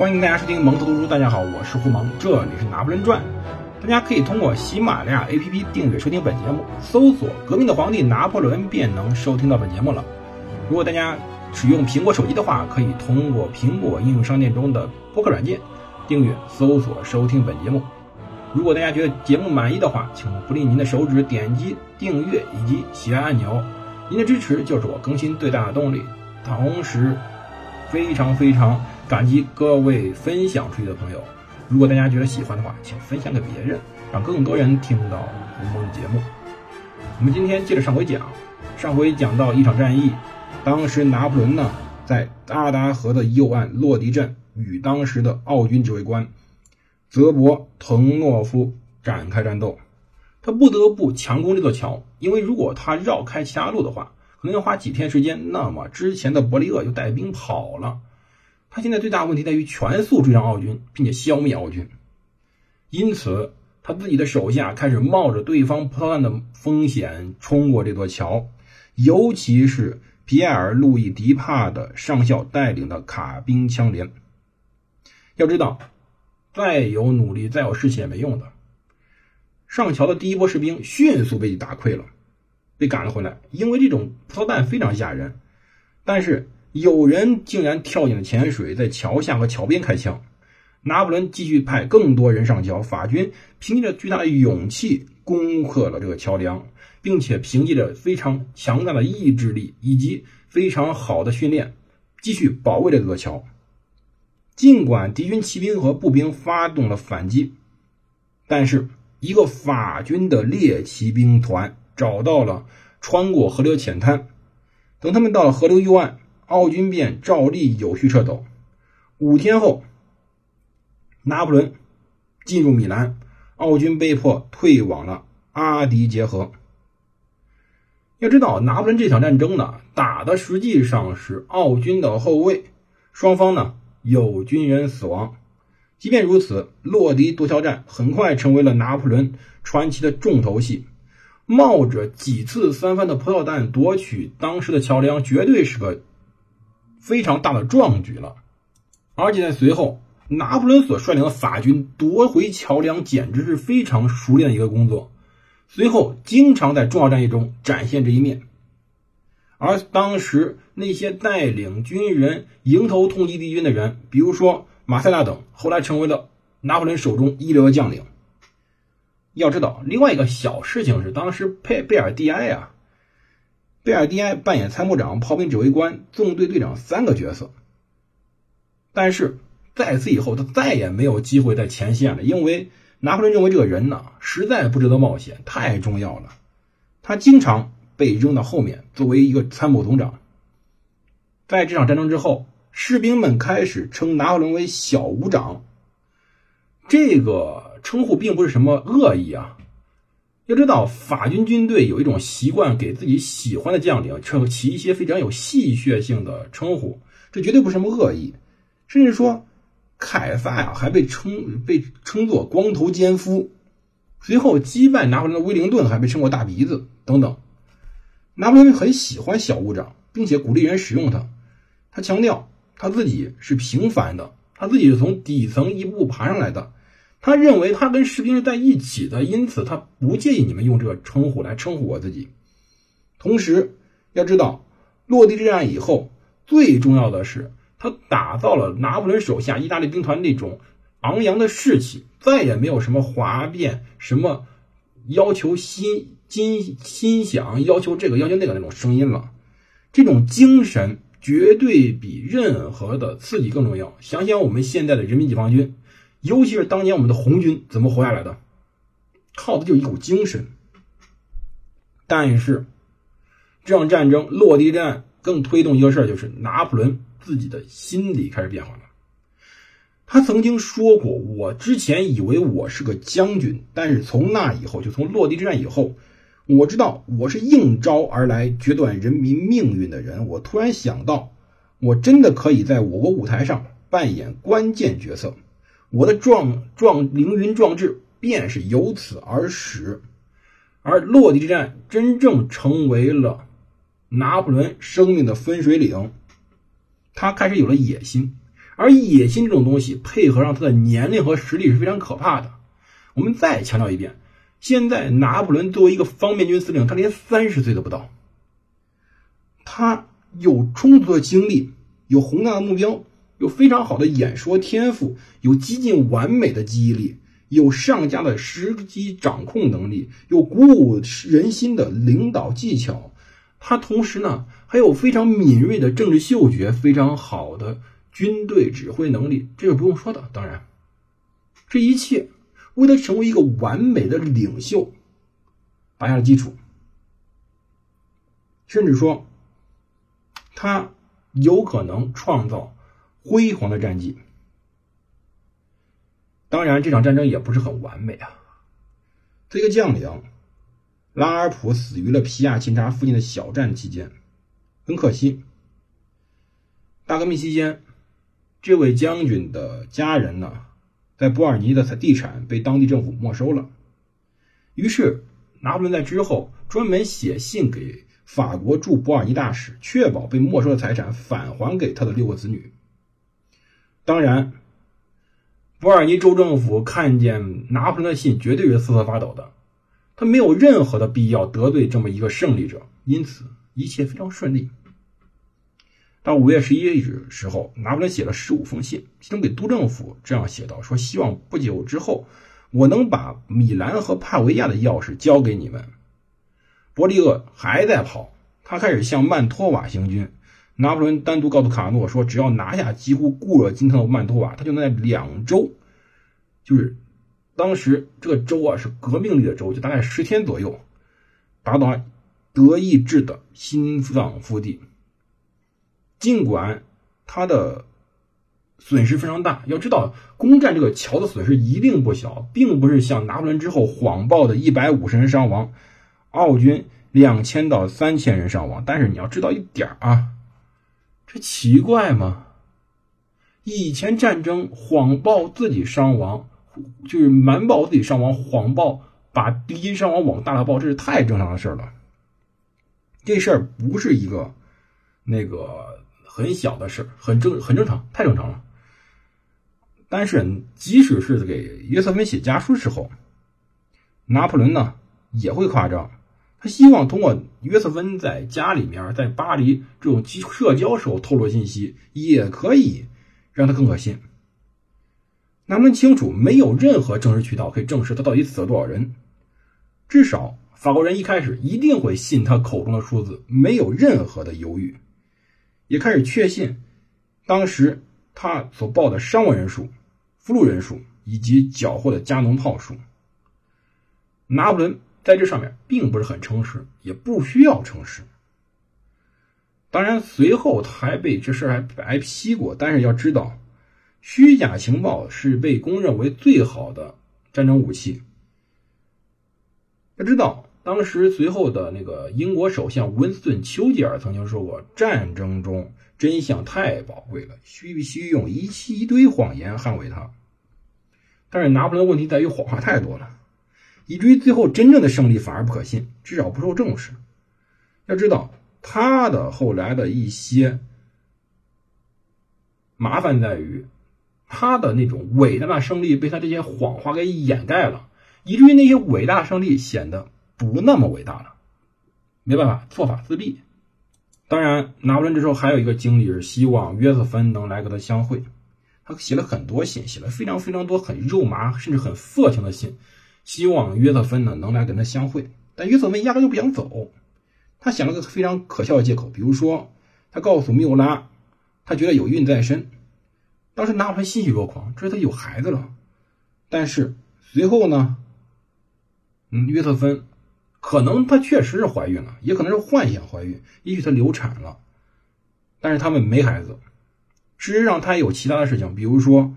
欢迎大家收听蒙特读书，大家好，我是胡蒙，这里是《拿破仑传》。大家可以通过喜马拉雅 APP 订阅收听本节目，搜索“革命的皇帝拿破仑”便能收听到本节目了。如果大家使用苹果手机的话，可以通过苹果应用商店中的播客软件订阅、搜索收听本节目。如果大家觉得节目满意的话，请不吝您的手指点击订阅以及喜爱按钮，您的支持就是我更新最大的动力。同时，非常感激各位分享出去的朋友。如果大家觉得喜欢的话，请分享给别人，让更多人听到胡蒙的节目。我们今天接着上回讲，上回讲到一场战役，当时拿破仑呢在阿达河的右岸洛迪镇与当时的奥军指挥官泽伯滕诺夫展开战斗，他不得不强攻这座桥，因为如果他绕开其他路的话，可能要花几天时间，那么之前的伯利厄就带兵跑了。他现在最大问题在于全速追上奥军，并且消灭奥军，因此他自己的手下开始冒着对方炮弹的风险冲过这座桥，尤其是皮埃尔·路易·迪帕的上校带领的卡宾枪连。要知道，再有努力再有士气也没用的。上桥的第一波士兵迅速被打溃了，被赶了回来，因为这种炮弹非常吓人。但是有人竟然跳井潜水，在桥下和桥边开枪。拿破仑继续派更多人上桥，法军凭借着巨大的勇气攻克了这个桥梁，并且凭借着非常强大的意志力以及非常好的训练，继续保卫这座桥。尽管敌军骑兵和步兵发动了反击，但是一个法军的猎骑兵团找到了穿过河流浅滩，等他们到了河流右岸，奥军便照例有序撤走。5天后，拿破仑进入米兰，奥军被迫退往了阿迪杰河。要知道，拿破仑这场战争呢，打的实际上是奥军的后卫，双方呢有军人死亡。即便如此，洛迪夺桥战很快成为了拿破仑传奇的重头戏。冒着几次三番的炮弹夺取当时的桥梁，绝对是个非常大的壮举了。而且在随后，拿破仑所率领的法军夺回桥梁简直是非常熟练的一个工作，随后经常在重要战役中展现这一面。而当时那些带领军人迎头痛击敌军的人，比如说马塞纳等，后来成为了拿破仑手中一流的将领。要知道，另外一个小事情是，当时贝尔蒂埃扮演参谋长、炮兵指挥官、纵队队长3个角色，但是在此以后他再也没有机会在前线了，因为拿破仑认为这个人呢实在不值得冒险，太重要了，他经常被扔到后面作为一个参谋总长。在这场战争之后，士兵们开始称拿破仑为小伍长，这个称呼并不是什么恶意啊。要知道，法军军队有一种习惯，给自己喜欢的将领起一些非常有戏谑性的称呼，这绝对不是什么恶意。甚至说凯撒呀还被称作光头奸夫，随后击败拿破仑的威灵顿还被称作大鼻子等等。拿破仑很喜欢小伍长，并且鼓励人使用它。他强调他自己是平凡的，他自己是从底层一步步爬上来的。他认为他跟士兵是在一起的，因此他不介意你们用这个称呼来称呼我自己。同时要知道，洛迪之战以后最重要的是，他打造了拿破仑手下意大利兵团那种昂扬的士气，再也没有什么哗变，什么要求心想要求这个要求那个那种声音了。这种精神绝对比任何的刺激更重要。想想我们现在的人民解放军，尤其是当年我们的红军怎么活下来的，靠的就是一股精神。但是这场战争洛迪战更推动一个事儿，就是拿破仑自己的心理开始变化了。他曾经说过，我之前以为我是个将军，但是从那以后，就从洛迪之战以后，我知道我是应召而来决断人民命运的人，我突然想到我真的可以在我国舞台上扮演关键角色，我的凌云壮志便是由此而始。而洛迪之战真正成为了拿破仑生命的分水岭，他开始有了野心，而野心这种东西配合上他的年龄和实力是非常可怕的。我们再强调一遍，现在拿破仑作为一个方面军司令，他连30岁都不到，他有充足的精力，有宏大的目标，有非常好的演说天赋，有接近完美的记忆力，有上佳的时机掌控能力，有鼓舞人心的领导技巧。他同时呢还有非常敏锐的政治嗅觉，非常好的军队指挥能力，这是不用说的。当然这一切为了成为一个完美的领袖打下了基础，甚至说他有可能创造辉煌的战绩。当然这场战争也不是很完美啊，这个将领拉尔普死于了皮亚琴察附近的小战期间。很可惜，大革命期间这位将军的家人呢在伯尔尼的地产被当地政府没收了，于是拿破仑在之后专门写信给法国驻伯尔尼大使，确保被没收的财产返还给他的6个子女。当然伯尔尼州政府看见拿破仑的信绝对是瑟瑟发抖的，他没有任何的必要得罪这么一个胜利者，因此一切非常顺利。到5月11日时候，拿破仑写了15封信，其中给督政府这样写道，说希望不久之后我能把米兰和帕维亚的钥匙交给你们。伯利厄还在跑，他开始向曼托瓦行军。拿破仑单独告诉卡诺说，只要拿下几乎固若金汤的曼托瓦，他就能在2周，就是当时这个州啊是革命历的州，就大概10天左右达到德意志的心脏腹地。尽管他的损失非常大，要知道攻占这个桥的损失一定不小，并不是像拿破仑之后谎报的150人伤亡，奥军2000到3000人伤亡。但是你要知道一点啊，这奇怪吗？以前战争谎报自己伤亡，就是瞒报自己伤亡，谎报把敌军伤亡往大了报，这是太正常的事了。这事儿不是一个很小的事，很正常，太正常了。但是即使是给约瑟芬写家书时候，拿破仑呢也会夸张，他希望通过约瑟芬在家里面在巴黎这种社交时候透露信息，也可以让他更可信。拿破仑清楚没有任何正式渠道可以证实他到底死了多少人，至少法国人一开始一定会信他口中的数字，没有任何的犹豫，也开始确信当时他所报的伤亡人数、俘虏人数以及缴获的加农炮数。拿破仑在这上面并不是很诚实，也不需要诚实。当然随后他还被这事还批过，但是要知道虚假情报是被公认为最好的战争武器。要知道当时随后的英国首相温斯顿·丘吉尔曾经说过，战争中真相太宝贵了，必须用一堆谎言捍卫它。但是拿破仑的问题在于谎话太多了，以至于最后真正的胜利反而不可信，至少不受重视。要知道他的后来的一些麻烦在于，他的那种伟大的胜利被他这些谎话给掩盖了，以至于那些伟大的胜利显得不那么伟大了。没办法，错法自毙。当然拿破仑这时候还有一个经历是希望约瑟芬能来跟他相会，他写了很多信，写了非常非常多很肉麻甚至很色情的信，希望约瑟芬呢能来跟他相会。但约瑟芬压根就不想走，他想了个非常可笑的借口，比如说他告诉缪拉他觉得有孕在身。当时拿破仑欣喜若狂，这是他有孩子了。但是随后呢约瑟芬可能她确实是怀孕了，也可能是幻想怀孕，也许她流产了，但是他们没孩子。事实上她有其他的事情，比如说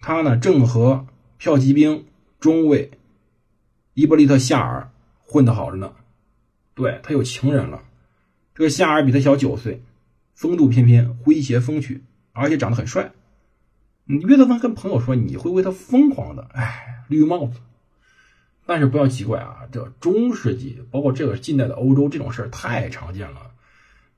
她呢正和骠骑兵中尉伊伯利特·夏尔混得好着呢。对，他有情人了，这个夏尔比他小9岁，风度翩翩，诙谐风趣，而且长得很帅。约瑟芬跟朋友说你会为他疯狂的，哎，绿帽子。但是不要奇怪啊，这中世纪包括这个近代的欧洲这种事太常见了，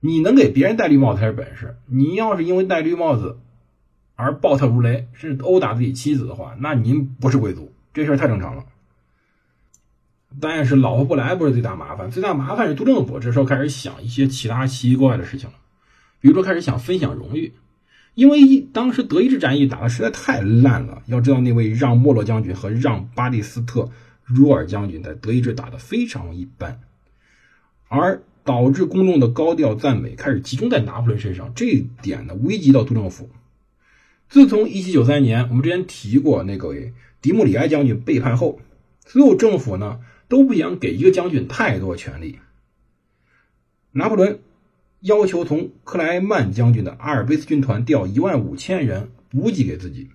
你能给别人戴绿帽子才是本事，你要是因为戴绿帽子而暴跳如雷，是殴打自己妻子的话，那您不是贵族，这事儿太正常了。但是老婆不来不是最大麻烦，最大麻烦是督政府这时候开始想一些其他奇怪的事情了，比如说开始想分享荣誉，因为当时德意志战役打的实在太烂了，要知道那位让莫洛将军和让巴蒂斯特茹尔将军在德意志打得非常一般，而导致公众的高调赞美开始集中在拿破仑身上，这一点呢危及到督政府。自从1793年我们之前提过那个迪穆里埃将军背叛后，所有政府呢都不想给一个将军太多权力。拿破仑要求从克莱曼将军的阿尔卑斯军团调15000人补给给自己，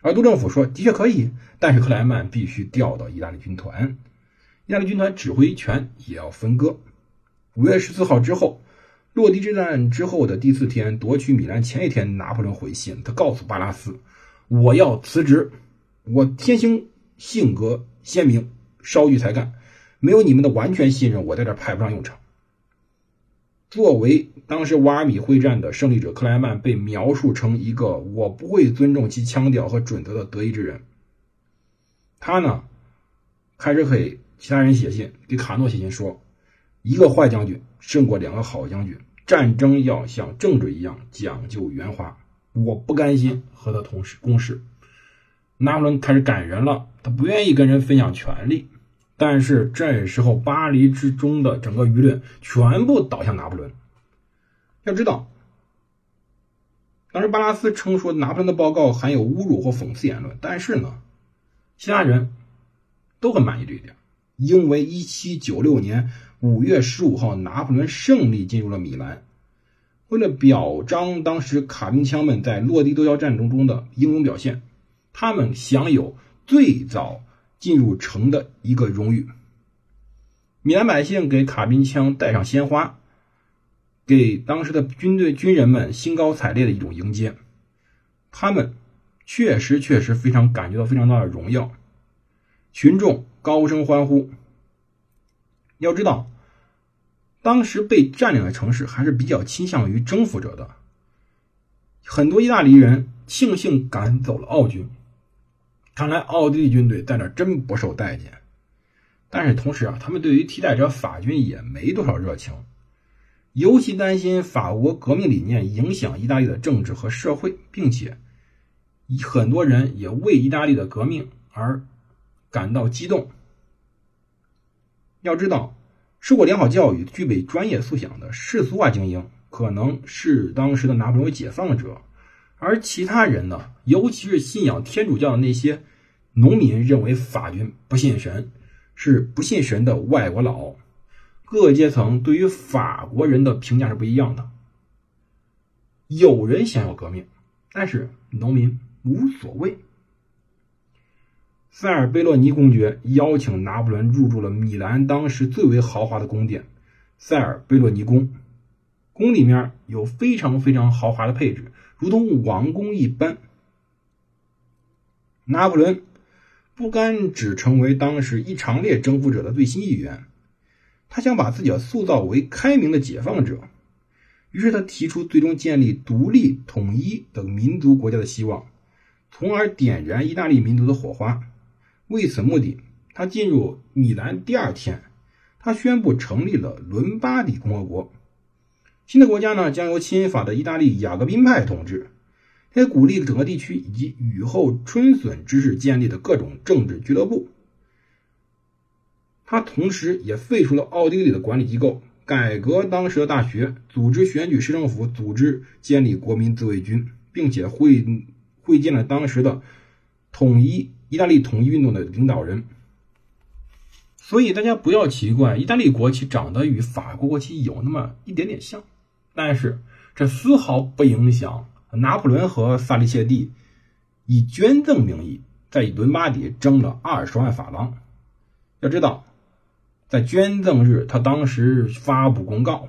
而督政府说的确可以，但是克莱曼必须调到意大利军团，意大利军团指挥权也要分割。5月14号之后，洛迪之战之后的第四天，夺取米兰前一天，拿破仑回信，他告诉巴拉斯，我要辞职，我天生性格鲜明，稍具才干，没有你们的完全信任，我在这派不上用场。作为当时瓦尔米会战的胜利者，克莱曼被描述成一个我不会尊重其腔调和准则的德意志人。他呢开始给其他人写信，给卡诺写信说，一个坏将军胜过2个好将军，战争要像政治一样讲究圆滑，我不甘心和他同事共事。拿破仑开始赶人了，他不愿意跟人分享权力，但是这时候巴黎之中的整个舆论全部倒向拿破仑。要知道当时巴拉斯称说拿破仑的报告含有侮辱或讽刺言论，但是呢其他人都很满意这一点，因为1796年5月15号拿破仑胜利进入了米兰，为了表彰当时卡宾枪们在洛迪多桥战争中的英勇表现，他们享有最早进入城的一个荣誉。米兰百姓给卡宾枪带上鲜花，给当时的军人们兴高采烈的一种迎接，他们确实非常感觉到非常大的荣耀，群众高声欢呼。要知道当时被占领的城市还是比较倾向于征服者的，很多意大利人庆幸赶走了奥军，看来奥地利军队在那真不受待见。但是同时啊，他们对于替代者法军也没多少热情，尤其担心法国革命理念影响意大利的政治和社会，并且很多人也为意大利的革命而感到激动。要知道受过良好教育具备专业素养的世俗化精英可能是当时的拿破仑解放者，而其他人呢尤其是信仰天主教的那些农民认为法军不信神，是不信神的外国佬，各阶层对于法国人的评价是不一样的。有人想要革命，但是农民无所谓。塞尔贝洛尼公爵邀请拿破仑入住了米兰当时最为豪华的宫殿塞尔贝洛尼宫，宫里面有非常非常豪华的配置，如同王宫一般。拿破仑不甘只成为当时一长列征服者的最新一员，他想把自己塑造为开明的解放者，于是他提出最终建立独立统一等民族国家的希望，从而点燃意大利民族的火花。为此目的，他进入米兰第二天，他宣布成立了伦巴底共和国。新的国家呢，将由亲法的意大利雅各宾派统治。他鼓励整个地区以及雨后春笋之势建立的各种政治俱乐部。他同时也废除了奥地利的管理机构，改革当时的大学，组织选举市政府，组织建立国民自卫军，并且会见了当时的意大利统一运动的领导人。所以大家不要奇怪意大利国旗长得与法国国旗有那么一点点像，但是这丝毫不影响拿破仑和萨利谢蒂以捐赠名义在伦巴底征了20万法郎。要知道在捐赠日，他当时发布公告，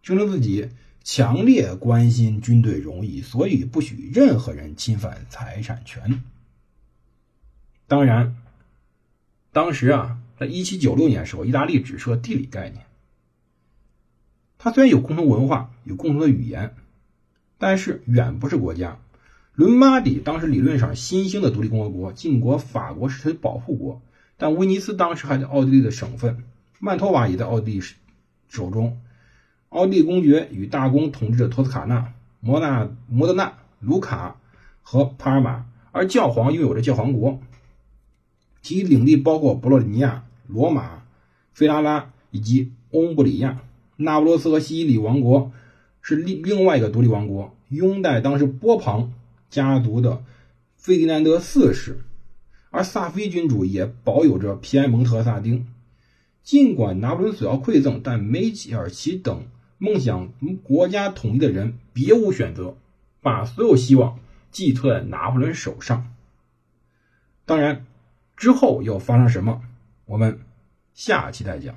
声称自己强烈关心军队荣誉，所以不许任何人侵犯财产权。当然当时啊，在1796年时候，意大利只设地理概念，它虽然有共同文化有共同的语言，但是远不是国家。伦马底当时理论上新兴的独立共和国，晋国、法国是它的保护国，但威尼斯当时还在奥地利的省份，曼托瓦也在奥地利手中。奥地利公爵与大公统治着托斯卡纳、摩德纳、卢卡和帕尔马，而教皇拥有着教皇国，其领地包括博洛尼亚、罗马、菲拉拉以及翁布里亚。那不勒斯和西西里王国是另外一个独立王国，拥戴当时波旁家族的费迪南德四世，而萨菲君主也保有着皮埃蒙特和萨丁。尽管拿破仑索要馈赠，但梅切尔奇等梦想国家统一的人别无选择，把所有希望寄托在拿破仑手上。当然，之后又发生什么，我们下期再讲。